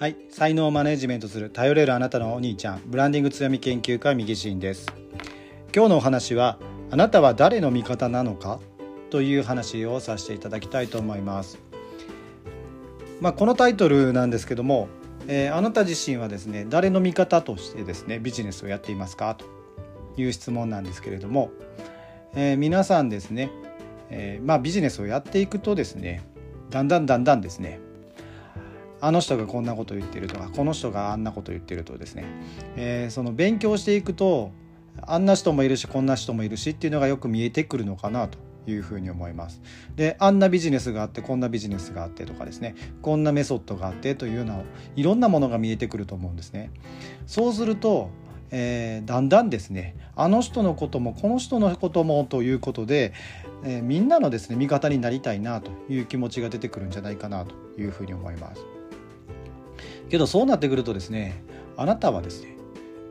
はい、才能をマネジメントする頼れるあなたのお兄ちゃん、ブランディング強み研究家右進です。今日のお話は、あなたは誰の味方なのかという話をさせていただきたいと思います。このタイトルなんですけども、あなた自身はですね、誰の味方としてですねビジネスをやっていますかという質問なんですけれども、皆さんですね、ビジネスをやっていくとですね、だんだんですね、あの人がこんなこと言ってるとか、この人があんなこと言ってるとですね、その勉強していくと、あんな人もいるしこんな人もいるしっていうのがよく見えてくるのかなというふうに思います。で、あんなビジネスがあってこんなビジネスがあってとかですね、こんなメソッドがあってというようないろんなものが見えてくると思うんですね。そうすると、だんだんですね、あの人のこともこの人のこともということで、みんなのですね味方になりたいなという気持ちが出てくるんじゃないかなというふうに思います。けどそうなってくるとですね、あなたはですね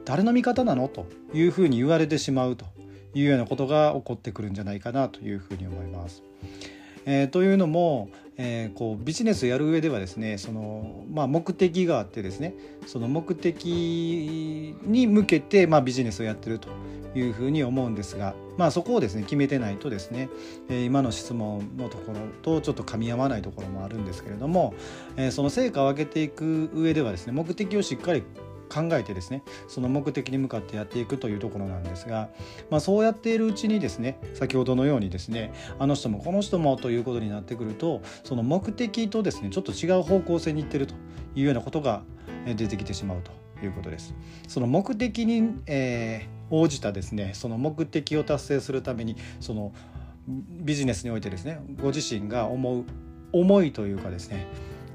誰の味方なのというふうに言われてしまうというようなことが起こってくるんじゃないかなというふうに思います。というのも、ビジネスをやる上ではですね、目的があってですね、その目的に向けて、ビジネスをやってるというふうに思うんですが、そこをですね決めてないとですね、今の質問のところとちょっと噛み合わないところもあるんですけれども、その成果を上げていく上ではですね、目的をしっかり考えてですね、その目的に向かってやっていくというところなんですが、そうやっているうちにですね、先ほどのようにですね、あの人もこの人もということになってくると、その目的とですねちょっと違う方向性に行ってるというようなことが出てきてしまうということです。その目的に、応じたですね、その目的を達成するために、そのビジネスにおいてですね、ご自身が思う思いというかですね、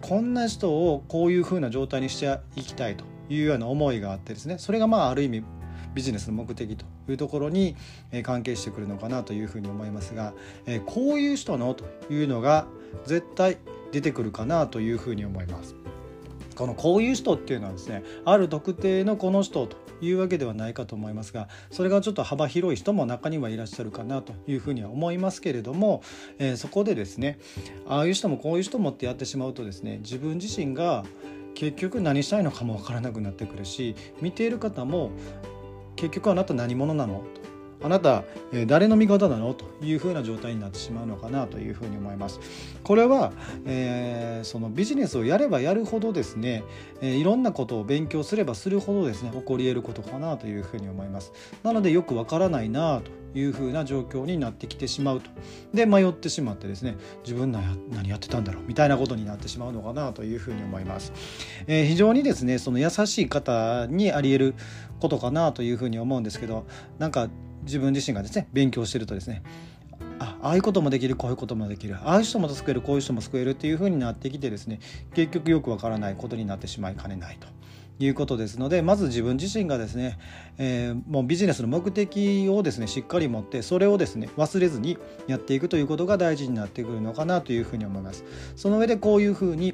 こんな人をこういうふうな状態にしていきたいというような思いがあってですね、それがある意味ビジネスの目的というところに関係してくるのかなというふうに思いますが、こういう人のというのが絶対出てくるかなというふうに思います。このこういう人っていうのはですね、ある特定のこの人というわけではないかと思いますが、それがちょっと幅広い人も中にはいらっしゃるかなというふうには思いますけれども、そこでですね、ああいう人もこういう人もってやってしまうとですね、自分自身が結局何したいのかもわからなくなってくるし、見ている方も結局あなた何者なのと、あなた誰の味方なのというふうな状態になってしまうのかなというふうに思います。これは、そのビジネスをやればやるほどですね、いろんなことを勉強すればするほどですね起こり得ることかなというふうに思います。なのでよくわからないなというふうな状況になってきてしまうと、で迷ってしまってですね、自分何やってたんだろうみたいなことになってしまうのかなというふうに思います。非常にですね、その優しい方にあり得ることかなというふうに思うんですけど、なんか自分自身がですね勉強してるとですね、ああいうこともできる、こういうこともできる、ああいう人も救える、こういう人も救えるっていう風になってきてですね、結局よくわからないことになってしまいかねないということですので、まず自分自身がですね、もうビジネスの目的をですねしっかり持って、それをですね忘れずにやっていくということが大事になってくるのかなという風に思います。その上でこういう風に、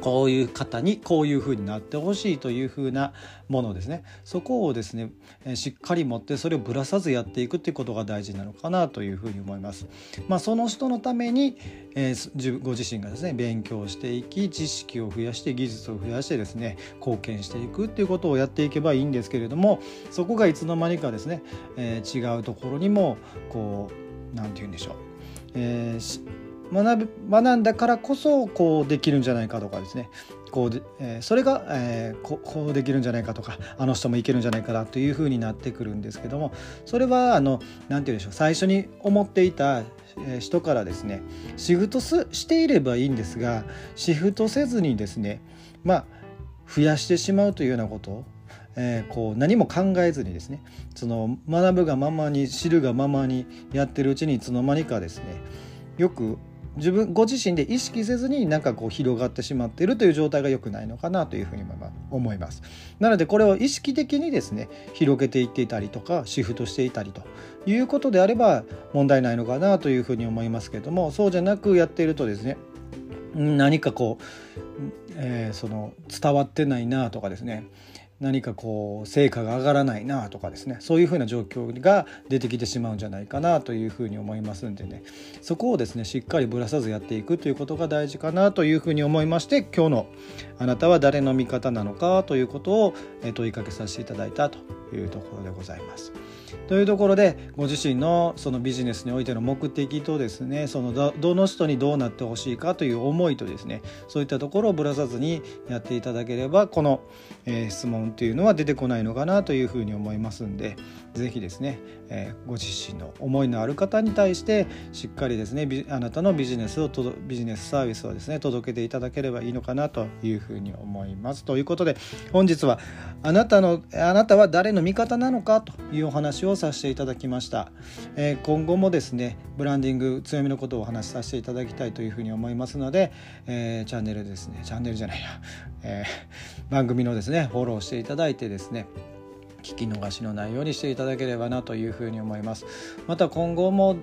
こういう方にこういう風になってほしいという風なものをですね、そこをですねしっかり持って、それをぶらさずやっていくということが大事なのかなという風に思います。その人のために、ご自身がですね勉強していき、知識を増やして、技術を増やしてですね貢献していくということをやっていけばいいんですけれども、そこがいつの間にかですね、違うところにもなんて言うんでしょう、学んだからこそできるんじゃないかとかですね、それが、こうできるんじゃないかとか、あの人もいけるんじゃないかなというふうになってくるんですけども、それはなんて言うんでしょう、最初に思っていた人からですねシフトしていればいいんですが、シフトせずにですね、増やしてしまうというようなことを、何も考えずにですね、その学ぶがままに、知るがままにやってるうちに、いつの間にかですね、よくご自身で意識せずに広がってしまっているという状態が良くないのかなというふうに思います。なのでこれを意識的にですね広げていっていたりとか、シフトしていたりということであれば問題ないのかなというふうに思いますけれども、そうじゃなくやっているとですね、何か伝わってないなとかですね、何かこう成果が上がらないなとかですね、そういうふうな状況が出てきてしまうんじゃないかなというふうに思いますんでね、そこをですねしっかりぶらさずやっていくということが大事かなというふうに思いまして、今日のあなたは誰の味方なのかということを問いかけさせていただいたというところでございます。というところで、ご自身のそのビジネスにおいての目的とですね、そのどの人にどうなってほしいかという思いとですね、そういったところをぶらさずにやっていただければ、この質問というのは出てこないのかなというふうに思いますんで、ぜひですねご自身の思いのある方に対してしっかりですね、あなたのビジネスサービスをですね届けていただければいいのかなというふうに思います。ということで、本日はあなたは誰の味方なのかというお話をさせていただきました。今後もですねブランディング強みのことをお話しさせていただきたいというふうに思いますので、番組のですねフォローしていただいてですね、聞き逃しのないようにしていただければなというふうに思います。また今後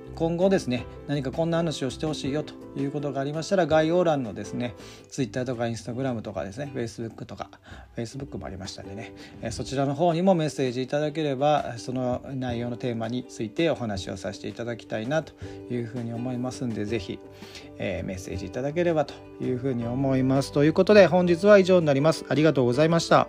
ですね、何かこんな話をしてほしいよということがありましたら、概要欄のですね Twitter とか Instagram とかですね Facebook とか Facebook もありましたんでね、そちらの方にもメッセージいただければ、その内容のテーマについてお話をさせていただきたいなというふうに思いますんで、ぜひメッセージいただければというふうに思います。ということで、本日は以上になります。ありがとうございました。